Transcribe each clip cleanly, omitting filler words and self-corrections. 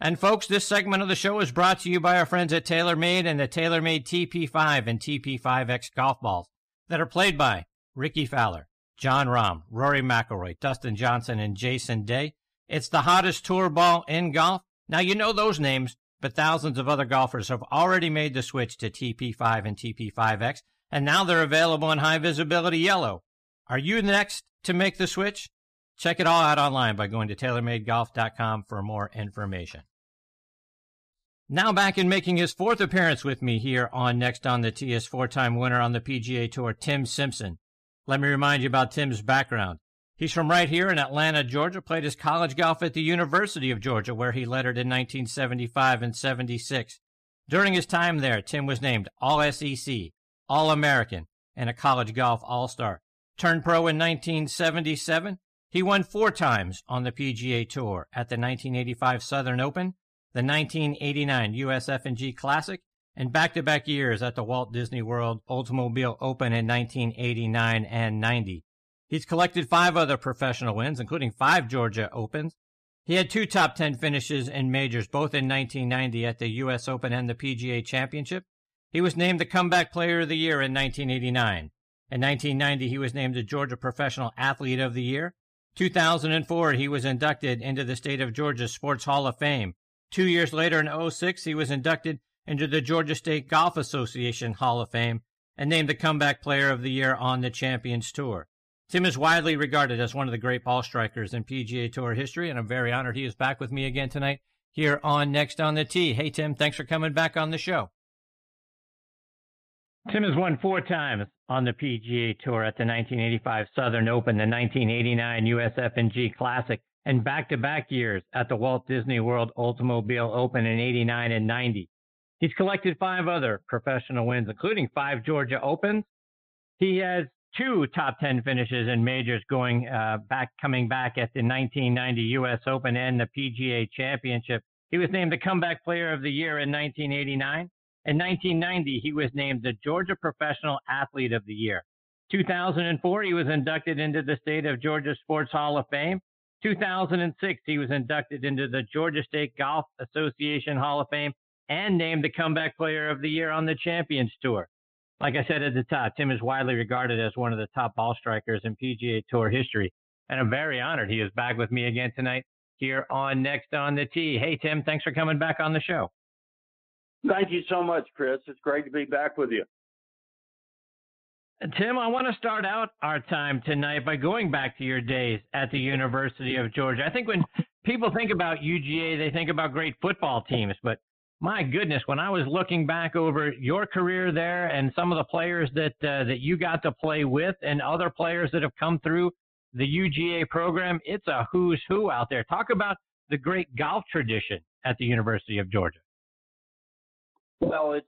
And folks, this segment of the show is brought to you by our friends at TaylorMade and the TaylorMade TP5 and TP5X golf balls that are played by Ricky Fowler, John Rahm, Rory McIlroy, Dustin Johnson, and Jason Day. It's the hottest tour ball in golf. Now, you know those names, but thousands of other golfers have already made the switch to TP5 and TP5X, and now they're available in high-visibility yellow. Are you next to make the switch? Check it all out online by going to TaylorMadeGolf.com for more information. Now back in making his fourth appearance with me here on Next on the Tee is four-time winner on the PGA Tour, Tim Simpson. Let me remind you about Tim's background. He's from right here in Atlanta, Georgia, played his college golf at the University of Georgia, where he lettered in 1975 and 76. During his time there, Tim was named All-SEC, All-American, and a college golf all-star. Turned pro in 1977. He won four times on the PGA Tour at the 1985 Southern Open, the 1989 US F&G Classic, and back-to-back years at the Walt Disney World Oldsmobile Open in 1989 and 90. He's collected five other professional wins, including five Georgia Opens. He had two top 10 finishes in majors, both in 1990 at the US Open and the PGA Championship. He was named the Comeback Player of the Year in 1989. In 1990, he was named the Georgia Professional Athlete of the Year. 2004, he was inducted into the state of Georgia Sports Hall of Fame. 2 years later, in 2006, he was inducted into the Georgia State Golf Association Hall of Fame and named the Comeback Player of the Year on the Champions Tour. Tim is widely regarded as one of the great ball strikers in PGA Tour history, and I'm very honored he is back with me again tonight here on Next on the Tee. Hey, Tim, thanks for coming back on the show. Tim has won four times on the PGA Tour at the 1985 Southern Open, the 1989 US F&G Classic, and back-to-back years at the Walt Disney World Oldsmobile Open in 89 and 90. He's collected five other professional wins, including five Georgia Opens. He has two top 10 finishes in majors going coming back at the 1990 US Open and the PGA Championship. He was named the Comeback Player of the Year in 1989. In 1990, he was named the Georgia Professional Athlete of the Year. 2004, he was inducted into the state of Georgia Sports Hall of Fame. 2006, he was inducted into the Georgia State Golf Association Hall of Fame and named the Comeback Player of the Year on the Champions Tour. Like I said at the top, Tim is widely regarded as one of the top ball strikers in PGA Tour history, and I'm very honored he is back with me again tonight here on Next on the Tee. Hey, Tim, thanks for coming back on the show. Thank you so much, Chris. It's great to be back with you. Tim, I want to start out our time tonight by going back to your days at the University of Georgia. I think when people think about UGA, they think about great football teams, but my goodness, when I was looking back over your career there and some of the players that you got to play with and other players that have come through the UGA program, it's a who's who out there. Talk about the great golf tradition at the University of Georgia. Well, it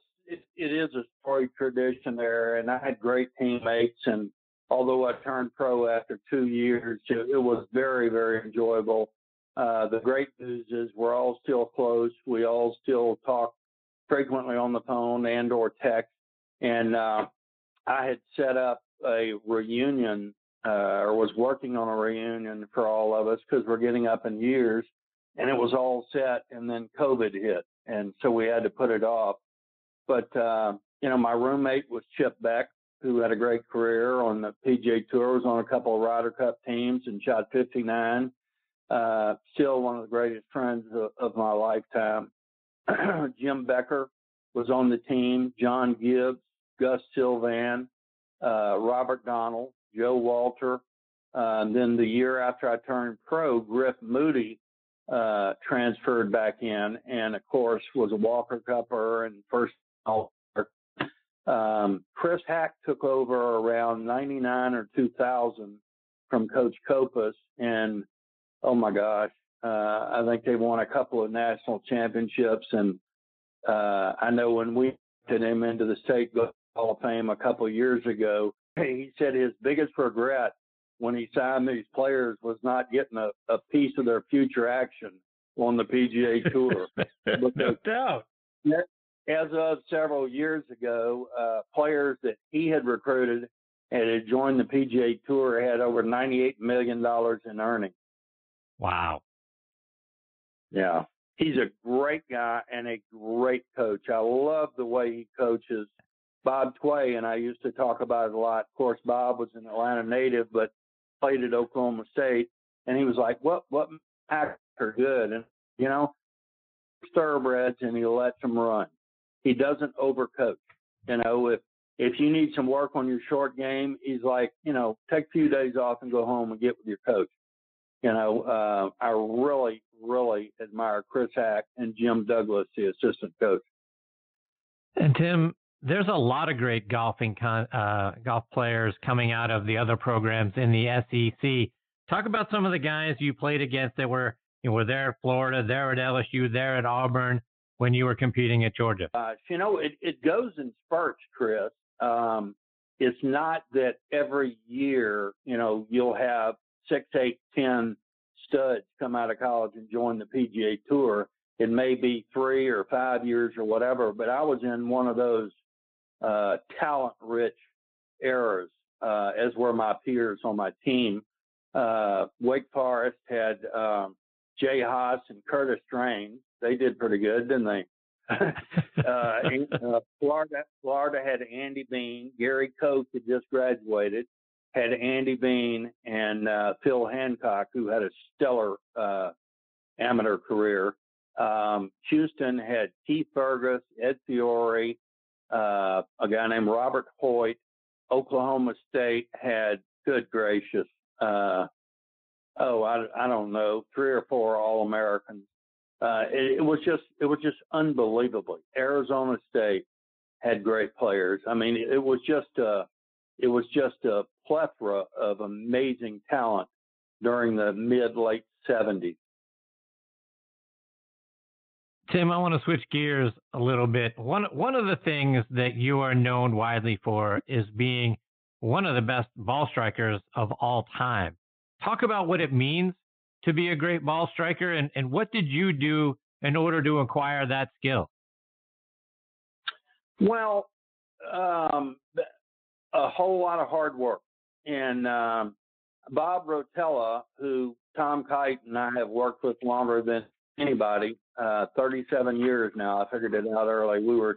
is a storied tradition there, and I had great teammates. And although I turned pro after 2 years, it was very, very enjoyable. The great news is we're all still close. We all still talk frequently on the phone and or text. And I had set up a reunion or was working on a reunion for all of us because we're getting up in years. And it was all set, and then COVID hit. And so we had to put it off. But, my roommate was Chip Beck, who had a great career on the PGA Tour, was on a couple of Ryder Cup teams and shot 59. Still one of the greatest friends of my lifetime. Jim Becker was on the team, John Gibbs, Gus Silvan, Robert Donnell, Joe Walter. Then the year after I turned pro, Griff Moody transferred back in, and of course was a Walker Cupper and first all-star. Chris Hack took over around 99 or 2000 from Coach Kopus, and oh my gosh, I think they won a couple of national championships, and I know when we put him into the State Hall of Fame a couple of years ago, he said his biggest regret when he signed these players was not getting a piece of their future action on the PGA Tour. No doubt. As of several years ago, players that he had recruited and had joined the PGA Tour had over $98 million in earnings. Wow. Yeah. He's a great guy and a great coach. I love the way he coaches. Bob Tway and I used to talk about it a lot. Of course, Bob was an Atlanta native, but played at Oklahoma State. And he was like, what actors are good? And, you know, thoroughbreds, and he lets them run. He doesn't overcoach. You know, if you need some work on your short game, he's like, you know, take a few days off and go home and get with your coach. You know, I really, really admire Chris Hack and Jim Douglas, the assistant coach. And Tim, there's a lot of great golf players coming out of the other programs in the SEC. Talk about some of the guys you played against that were, you know, were there at Florida, there at LSU, there at Auburn when you were competing at Georgia. You know, it goes in spurts, Chris. It's not that every year, you know, you'll have 6, 8, 10 studs come out of college and join the PGA Tour. It may be 3 or 5 years or whatever, but I was in one of those talent-rich eras, as were my peers on my team. Wake Forest had Jay Haas and Curtis Strain. They did pretty good, didn't they? Florida had Andy Bean. Gary Coates had just graduated. Had Andy Bean and Phil Hancock, who had a stellar amateur career. Houston had Keith Burgess, Ed Fiore, a guy named Robert Hoyt. Oklahoma State had, good gracious, I don't know, 3 or 4 All-Americans. It was just unbelievable. Arizona State had great players. I mean, it was just a plethora of amazing talent during the mid-late 70s. Tim, I want to switch gears a little bit. One of the things that you are known widely for is being one of the best ball strikers of all time. Talk about what it means to be a great ball striker, and what did you do in order to acquire that skill? Well, a whole lot of hard work. And Bob Rotella, who Tom Kite and I have worked with longer than anybody, 37 years now. I figured it out early. We were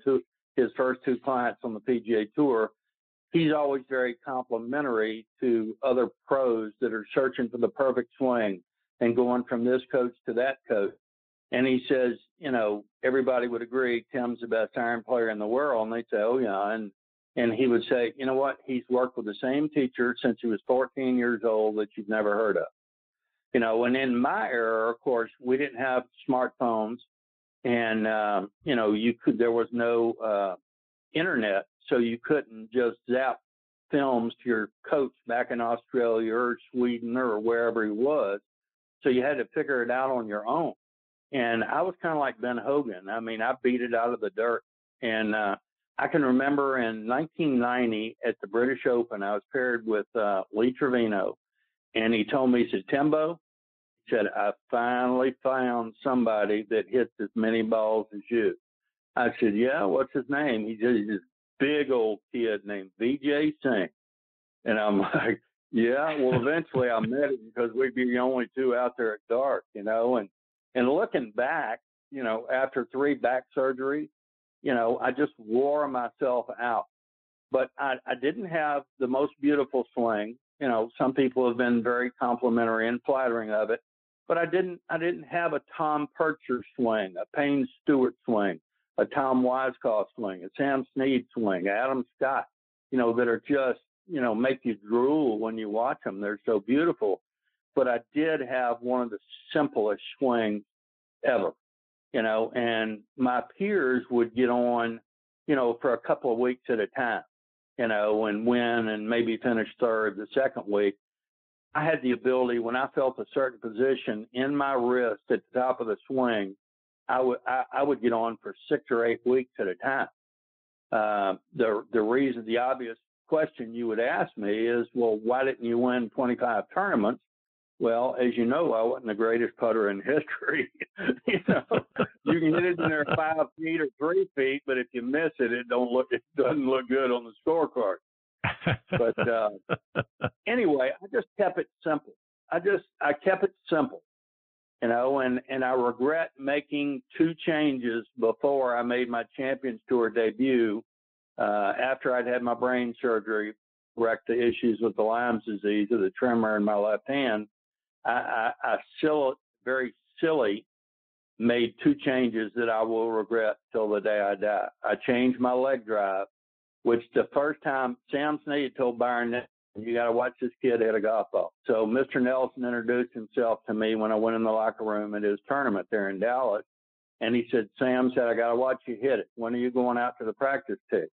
his first 2 clients on the PGA Tour. He's always very complimentary to other pros that are searching for the perfect swing and going from this coach to that coach. And he says, you know, everybody would agree Tim's the best iron player in the world. And they'd say, oh, yeah. And he would say, you know what? He's worked with the same teacher since he was 14 years old that you've never heard of. You know, and in my era, of course, we didn't have smartphones, and, you know, there was no internet, so you couldn't just zap films to your coach back in Australia or Sweden or wherever he was. So you had to figure it out on your own. And I was kind of like Ben Hogan. I mean, I beat it out of the dirt. And I can remember in 1990 at the British Open, I was paired with Lee Trevino. And he told me, he said, Timbo, he said, I finally found somebody that hits as many balls as you. I said, yeah, what's his name? He said, he's this big old kid named Vijay Singh. And I'm like, yeah, well, eventually I met him because we'd be the only 2 out there at dark, you know. And looking back, you know, after 3 back surgeries, you know, I just wore myself out. But I didn't have the most beautiful swing. You know, some people have been very complimentary and flattering of it, but I didn't have a Tom Percher swing, a Payne Stewart swing, a Tom Weiskopf swing, a Sam Snead swing, Adam Scott, you know, that are just, you know, make you drool when you watch them. They're so beautiful. But I did have one of the simplest swings ever, you know, and my peers would get on, you know, for a couple of weeks at a time, you know, and win and maybe finish third the second week. I had the ability, when I felt a certain position in my wrist at the top of the swing, I would get on for 6 or 8 weeks at a time. The reason, the obvious question you would ask me is, well, why didn't you win 25 tournaments? Well, as you know, I wasn't the greatest putter in history. You know, you can hit it in there 5 feet or 3 feet, but if you miss it, it doesn't look good on the scorecard. But anyway, I just kept it simple. I kept it simple, you know, and I regret making 2 changes before I made my Champions Tour debut. After I'd had my brain surgery, correct the issues with the Lyme's disease or the tremor in my left hand, I still, very silly, made 2 changes that I will regret till the day I die. I changed my leg drive, which the first time Sam Snead told Byron Nelson, you got to watch this kid hit a golf ball. So Mr. Nelson introduced himself to me when I went in the locker room at his tournament there in Dallas. And he said, Sam said, I got to watch you hit it. When are you going out to the practice tee?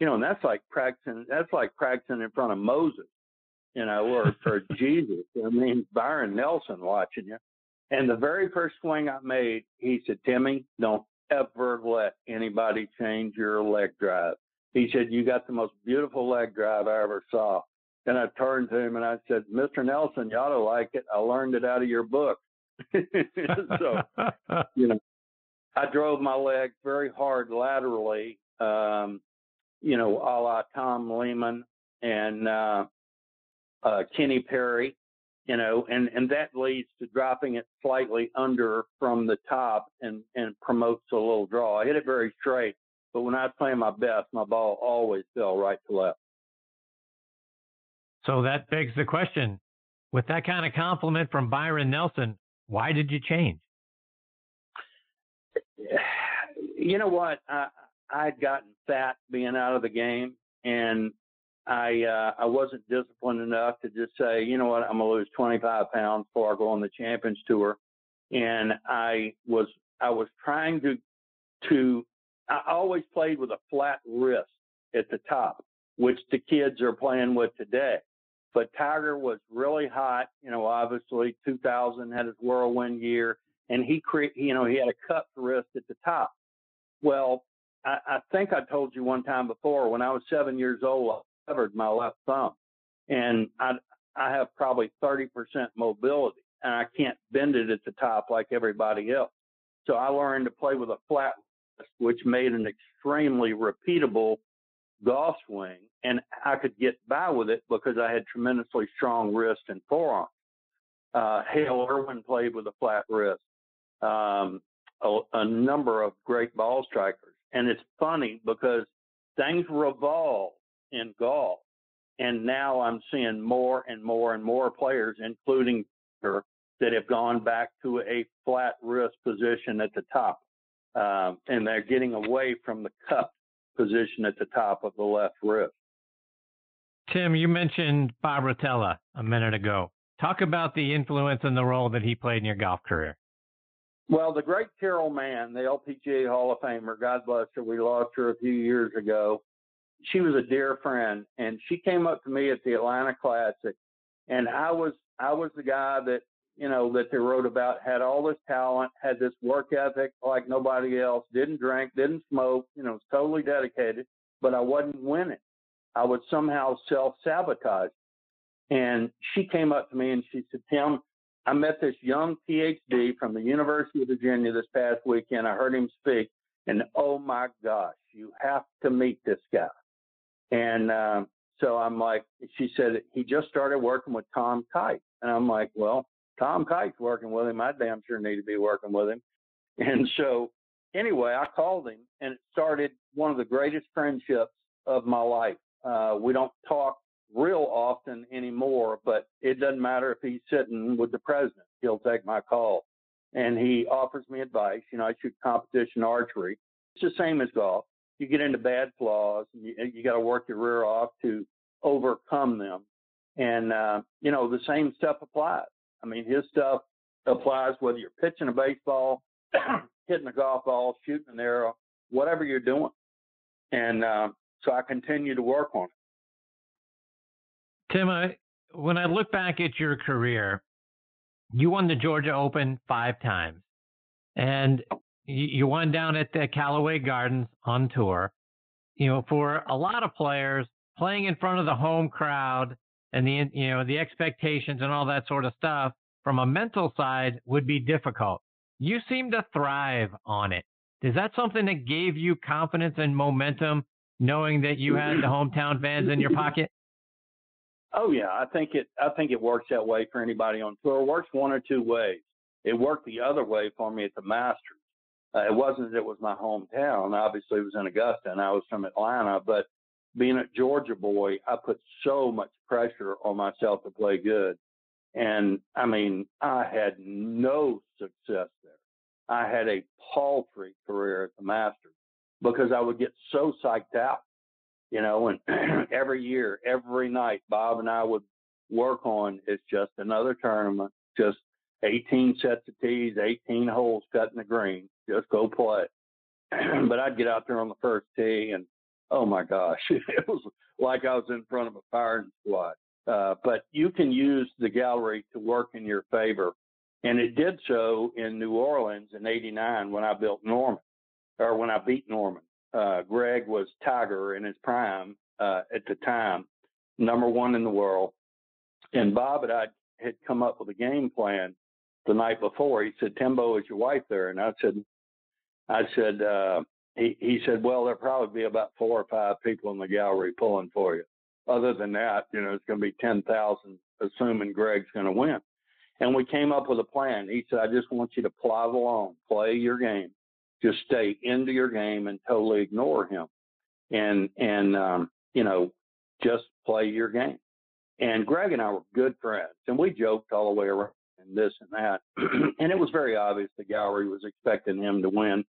You know, and that's like practicing in front of Moses, you know, or for Jesus. I mean, Byron Nelson watching you. And the very first swing I made, he said, Timmy, don't ever let anybody change your leg drive. He said, you got the most beautiful leg drive I ever saw. Then I turned to him and I said, Mr. Nelson, you ought to like it. I learned it out of your book. So, you know, I drove my leg very hard laterally, you know, a la Tom Lehman and Kenny Perry, you know, and that leads to dropping it slightly under from the top and promotes a little draw. I hit it very straight, but when I was playing my best, my ball always fell right to left. So that begs the question, with that kind of compliment from Byron Nelson, why did you change? You know what? I'd gotten fat being out of the game, and I wasn't disciplined enough to just say, you know what, I'm going to lose 25 pounds before I go on the Champions Tour. And I was trying to I always played with a flat wrist at the top, which the kids are playing with today. But Tiger was really hot, you know, obviously 2000 had his whirlwind year. And he had a cupped wrist at the top. Well, I think I told you one time before, when I was 7 years old, I severed my left thumb. And I have probably 30% mobility, and I can't bend it at the top like everybody else. So I learned to play with a flat wrist, which made an extremely repeatable golf swing. And I could get by with it because I had tremendously strong wrist and forearm. Hale Irwin played with a flat wrist. A number of great ball strikers. And it's funny because things revolve in golf. And now I'm seeing more and more and more players, including her, that have gone back to a flat wrist position at the top. And they're getting away from the cup position at the top of the left wrist. Tim, you mentioned Bob Rotella a minute ago. Talk about the influence and the role that he played in your golf career. Well, the great Carol Mann, the LPGA Hall of Famer, God bless her, we lost her a few years ago. She was a dear friend, and she came up to me at the Atlanta Classic, and I was the guy that, you know, that they wrote about, had all this talent, had this work ethic like nobody else, didn't drink, didn't smoke, you know, was totally dedicated, but I wasn't winning. I would somehow self-sabotage. And she came up to me and she said, Tim, I met this young PhD from the University of Virginia this past weekend. I heard him speak, and oh my gosh, you have to meet this guy. And so I'm like, she said, he just started working with Tom Kite. And I'm like, well, Tom Kite's working with him. I damn sure need to be working with him. And so anyway, I called him, and it started one of the greatest friendships of my life. We don't talk real often anymore, but it doesn't matter if he's sitting with the president, he'll take my call. And he offers me advice. You know, I shoot competition archery. It's the same as golf. You get into bad flaws, and you got to work your rear off to overcome them. And, you know, the same stuff applies. I mean, his stuff applies whether you're pitching a baseball, hitting a golf ball, shooting an arrow, whatever you're doing. And so I continue to work on it. Tim, when I look back at your career, you won the Georgia Open 5 times, and you won down at the Callaway Gardens on tour. You know, for a lot of players, playing in front of the home crowd and the expectations and all that sort of stuff from a mental side would be difficult. You seem to thrive on it. Is that something that gave you confidence and momentum, knowing that you had the hometown fans in your pocket? Oh yeah, I think it works that way for anybody on tour. It works one or two ways. It worked the other way for me at the Masters. It wasn't that it was my hometown. Obviously, it was in Augusta, and I was from Atlanta. But being a Georgia boy, I put so much pressure on myself to play good. And, I mean, I had no success there. I had a paltry career at the Masters because I would get so psyched out, you know, and every year, every night, Bob and I would work on it's just another tournament, just 18 sets of tees, 18 holes cut in the green, just go play. But I'd get out there on the first tee and, oh, my gosh, it was like I was in front of a firing squad. But you can use the gallery to work in your favor. And it did so in New Orleans in 89 when I beat Norman. Greg was Tiger in his prime at the time, #1 in the world. And Bob and I had come up with a game plan the night before. He said, "Timbo, is your wife there?" And I said, he said, "Well, there'll probably be about 4 or 5 people in the gallery pulling for you. Other than that, you know, it's going to be 10,000, assuming Greg's going to win." And we came up with a plan. He said, "I just want you to plod along, play your game, just stay into your game and totally ignore him, and you know, just play your game." And Greg and I were good friends, and we joked all the way around and this and that. And it was very obvious the gallery was expecting him to win.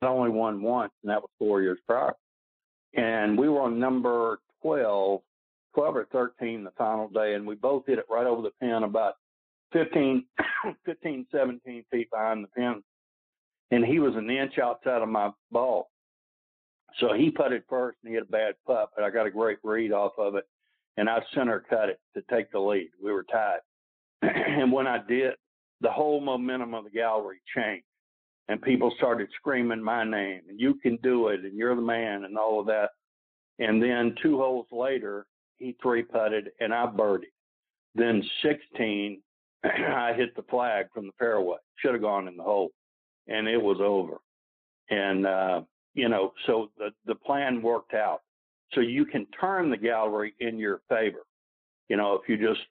He only won once, and that was 4 years prior. And we were on number 12 or 13 the final day, and we both hit it right over the pin about 17 feet behind the pin, and he was an inch outside of my ball. So he putted first, and he had a bad putt, but I got a great read off of it, and I center cut it to take the lead. We were tied. And when I did, the whole momentum of the gallery changed, and people started screaming my name, and "You can do it," and "You're the man," and all of that. And then 2 holes later, he 3-putted, and I birdied. Then 16, I hit the flag from the fairway. Should have gone in the hole, and it was over. And, you know, so the plan worked out. So you can turn the gallery in your favor. You know, if you just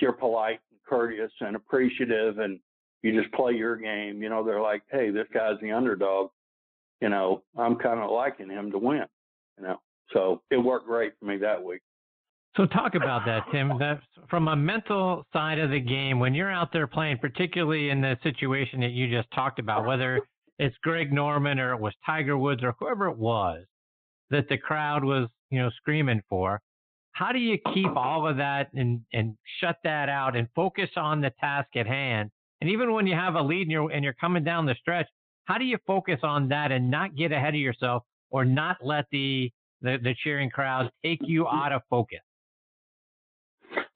you're polite and courteous and appreciative and you just play your game, you know, they're like, "Hey, this guy's the underdog. You know, I'm kind of liking him to win." You know, so it worked great for me that week. So talk about that, Tim. That's from a mental side of the game, when you're out there playing, particularly in the situation that you just talked about, whether it's Greg Norman or it was Tiger Woods or whoever it was that the crowd was, you know, screaming for, how do you keep all of that and shut that out and focus on the task at hand? And even when you have a lead and you're coming down the stretch, how do you focus on that and not get ahead of yourself, or not let the cheering crowds take you out of focus?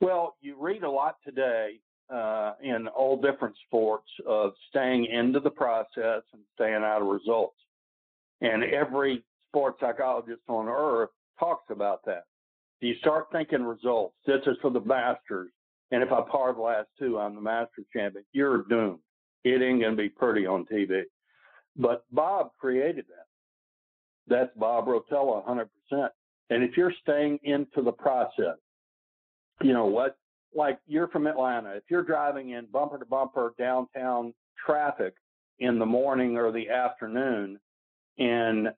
Well, you read a lot today in all different sports of staying into the process and staying out of results. And every sports psychologist on earth talks about that. You start thinking results. This is for the Masters. And if I par the last 2, I'm the Masters champion. You're doomed. It ain't going to be pretty on TV. But Bob created that. That's Bob Rotella, 100%. And if you're staying into the process, you know what? Like you're from Atlanta. If you're driving in bumper to bumper downtown traffic in the morning or the afternoon, and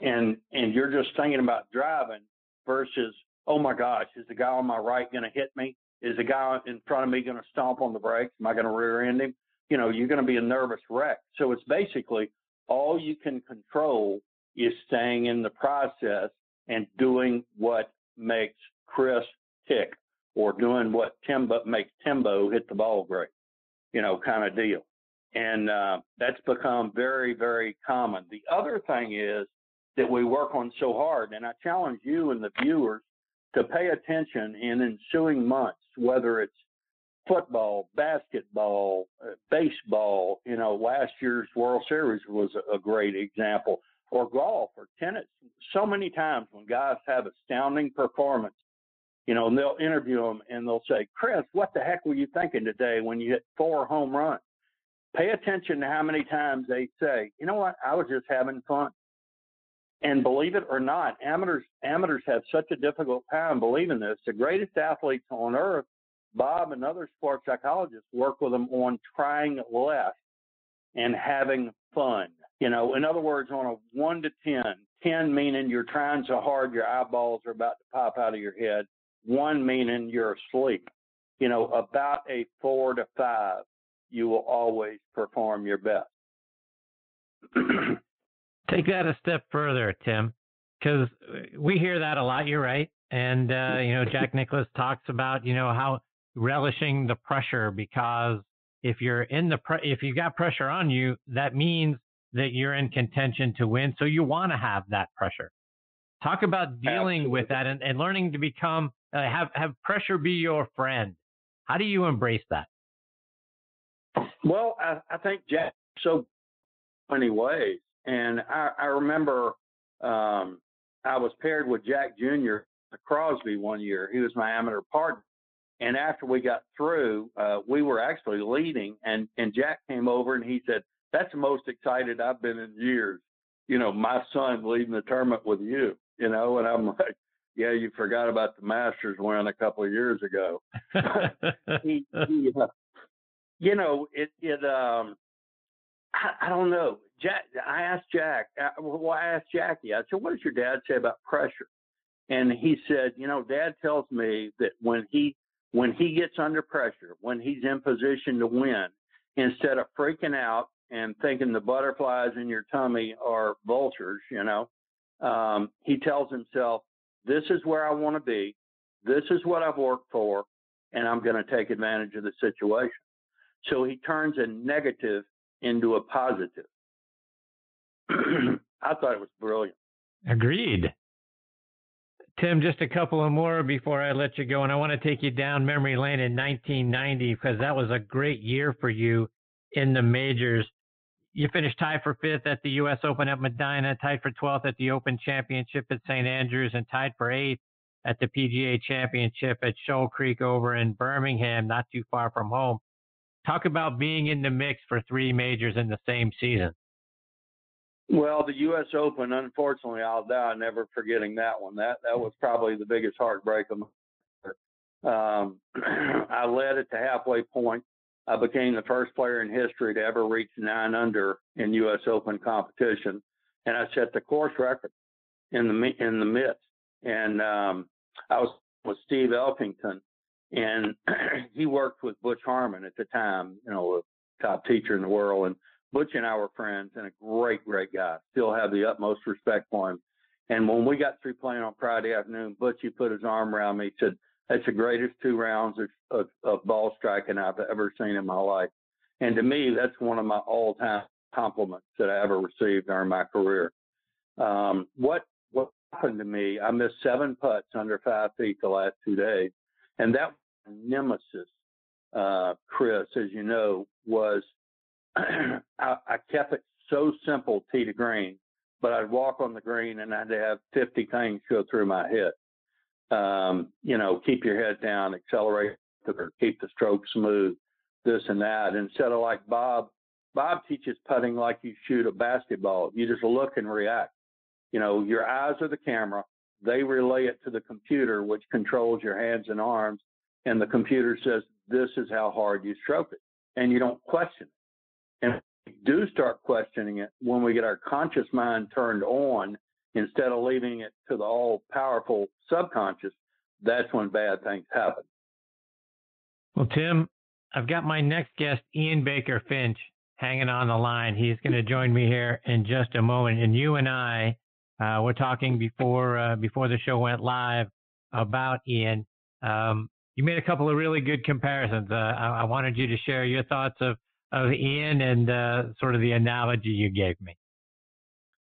you're just thinking about driving versus, "Oh my gosh, is the guy on my right going to hit me? Is the guy in front of me going to stomp on the brakes? Am I going to rear end him?" You know, you're going to be a nervous wreck. So it's basically all you can control is staying in the process and doing what makes Chris tick, or doing what makes Timbo hit the ball great, you know, kind of deal. And that's become very, very common. The other thing is that we work on so hard, and I challenge you and the viewers to pay attention in ensuing months, whether it's football, basketball, baseball, you know, last year's World Series was a great example, or golf or tennis. So many times when guys have astounding performance, you know, and they'll interview them and they'll say, Chris, what the heck were you thinking today when you hit 4 home runs? Pay attention to how many times they say, you know what, I was just having fun. And believe it or not, amateurs have such a difficult time believing this. The greatest athletes on earth, Bob and other sports psychologists, work with them on trying less and having fun. You know, in other words, on a 1 to 10, 10 meaning you're trying so hard your eyeballs are about to pop out of your head, 1 meaning you're asleep. You know, about a 4 to 5, you will always perform your best. Take that a step further, Tim, because we hear that a lot. You're right. And, you know, Jack Nicklaus talks about, you know, how relishing the pressure, because if you're in the if you've got pressure on you, that means that you're in contention to win. So you want to have that pressure. Talk about dealing Absolutely. With that and learning to become have pressure be your friend. How do you embrace that? Well, I think Jack so many ways. And I remember I was paired with Jack Jr. Crosby one year. He was my amateur partner. And after we got through, we were actually leading, and Jack came over and he said, that's the most excited I've been in years. You know, my son leading the tournament with you, you know, and I'm like, yeah, you forgot about the Masters win a couple of years ago. You know, I don't know. I asked Jackie, I said, what does your dad say about pressure? And he said, you know, Dad tells me that when he gets under pressure, when he's in position to win, instead of freaking out and thinking the butterflies in your tummy are vultures, you know, he tells himself, this is where I want to be. This is what I've worked for, and I'm going to take advantage of the situation. So he turns a negative into a positive. I thought it was brilliant. Agreed. Tim, just a couple of more before I let you go, and I want to take you down memory lane in 1990, because that was a great year for you in the majors. You finished tied for 5th at the US Open at Medina, tied for 12th at the Open Championship at St. Andrews, and tied for 8th at the PGA Championship at Shoal Creek over in Birmingham, not too far from home. Talk about being in the mix for 3 majors in the same season. Well, the US Open, unfortunately, I'll die never forgetting that one. That was probably the biggest heartbreak of my career. I led at the halfway point. I became the first player in history to ever reach 9 under in US Open competition, and I set the course record in the midst. And I was with Steve Elkington, and he worked with Butch Harmon at the time, you know, a top teacher in the world, and Butch and I were friends, and a great, great guy. Still have the utmost respect for him. And when we got through playing on Friday afternoon, Butchie put his arm around me. He said, that's the greatest 2 rounds of ball striking I've ever seen in my life. And to me, that's one of my all-time compliments that I ever received during my career. What happened to me, I missed 7 putts under 5 feet the last 2 days. And that nemesis, Chris, as you know, was – I kept it so simple, tee to green, but I'd walk on the green and I'd have 50 things go through my head. You know, keep your head down, accelerate, keep the stroke smooth, this and that. Instead of like Bob teaches putting like you shoot a basketball. You just look and react. You know, your eyes are the camera. They relay it to the computer, which controls your hands and arms. And the computer says, this is how hard you stroke it. And you don't question it. And we do start questioning it when we get our conscious mind turned on instead of leaving it to the all-powerful subconscious. That's when bad things happen. Well, Tim, I've got my next guest, Ian Baker Finch, hanging on the line. He's going to join me here in just a moment. And you and I were talking before the show went live about Ian. You made a couple of really good comparisons. I wanted you to share your thoughts of Ian and sort of the analogy you gave me.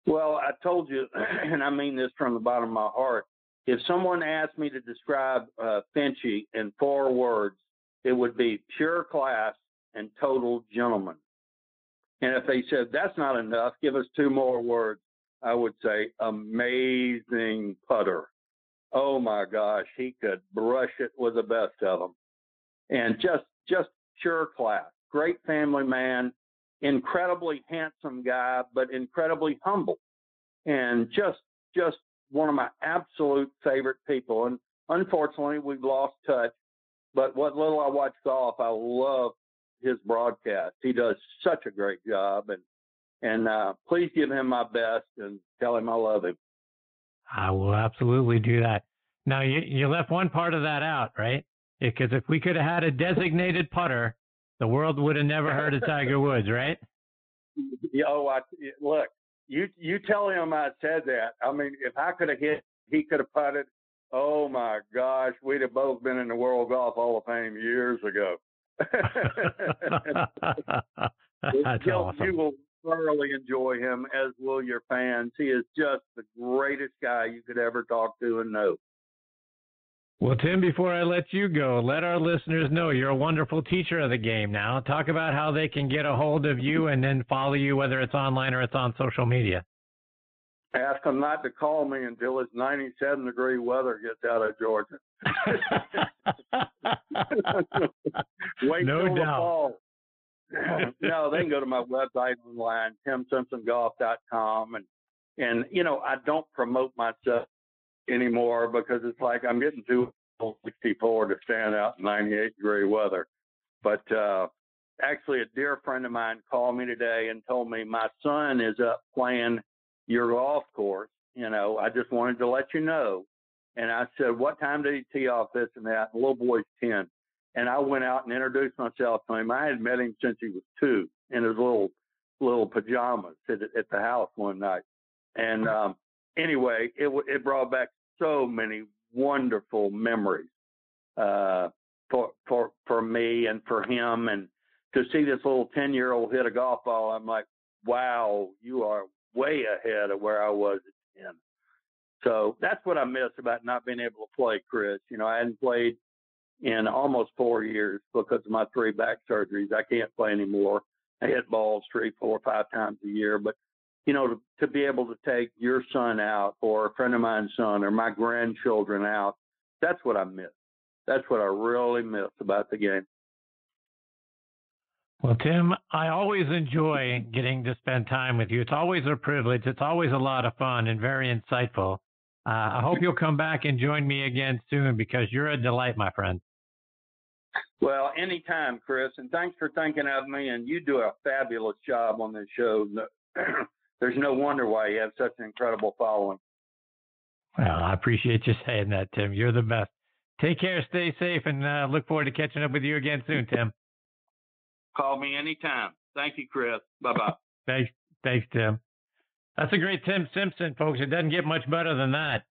Well, I told you, and I mean this from the bottom of my heart, If someone asked me to describe Finchie in four words, it would be pure class and total gentleman. And if they said, that's not enough, give us two more words, I would say amazing putter. Oh, my gosh, he could brush it with the best of them. And just pure class. Great family man, incredibly handsome guy, but incredibly humble. And just one of my absolute favorite people. And unfortunately, we've lost touch. But what little I watch golf, I love his broadcast. He does such a great job. And please give him my best and tell him I love him. I will absolutely do that. Now, you left one part of that out, right? Because if we could have had a designated putter, the world would have never heard of Tiger Woods, right? Look, you tell him I said that. I mean, if I could have hit, he could have putted. Oh, my gosh, we'd have both been in the World Golf Hall of Fame years ago. That's awesome. You will thoroughly enjoy him, as will your fans. He is just the greatest guy you could ever talk to and know. Well, Tim, before I let you go, let our listeners know you're a wonderful teacher of the game now. Talk about how they can get a hold of you and then follow you, whether it's online or it's on social media. Ask them not to call me until it's 97-degree weather gets out of Georgia. Wait no till doubt. The fall. No, they can go to my website online, TimSimpsonGolf.com. And, you know, I don't promote myself anymore because it's like I'm getting too old, 64, to stand out in 98-degree weather. But actually, a dear friend of mine called me today and told me my son is up playing your golf course. You know, I just wanted to let you know. And I said, what time did he tee off this and that? The little boy's 10. And I went out and introduced myself to him. I had met him since he was 2 in his little pajamas at the house one night. And anyway, it brought back so many wonderful memories for me and for him. And to see this little 10-year-old hit a golf ball, I'm like, wow, you are way ahead of where I was at 10. So that's what I miss about not being able to play, Chris. You know, I hadn't played in almost 4 years because of my 3 back surgeries. I can't play anymore. I hit balls 3, 4, 5 times a year. But, you know, to be able to take your son out or a friend of mine's son or my grandchildren out, that's what I miss. That's what I really miss about the game. Well, Tim, I always enjoy getting to spend time with you. It's always a privilege. It's always a lot of fun and very insightful. I hope you'll come back and join me again soon because you're a delight, my friend. Well, anytime, Chris, and thanks for thinking of me. And you do a fabulous job on this show. There's no wonder why you have such an incredible following. Well, I appreciate you saying that, Tim. You're the best. Take care, stay safe, and look forward to catching up with you again soon, Tim. Call me anytime. Thank you, Chris. Bye-bye. Thanks, Tim. That's a great Tim Simpson, folks. It doesn't get much better than that.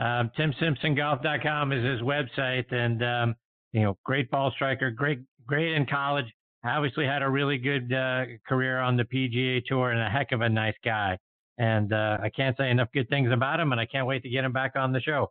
TimSimpsonGolf.com is his website, and you know, great ball striker, great in college. Obviously had a really good career on the PGA Tour, and a heck of a nice guy. And I can't say enough good things about him, and I can't wait to get him back on the show.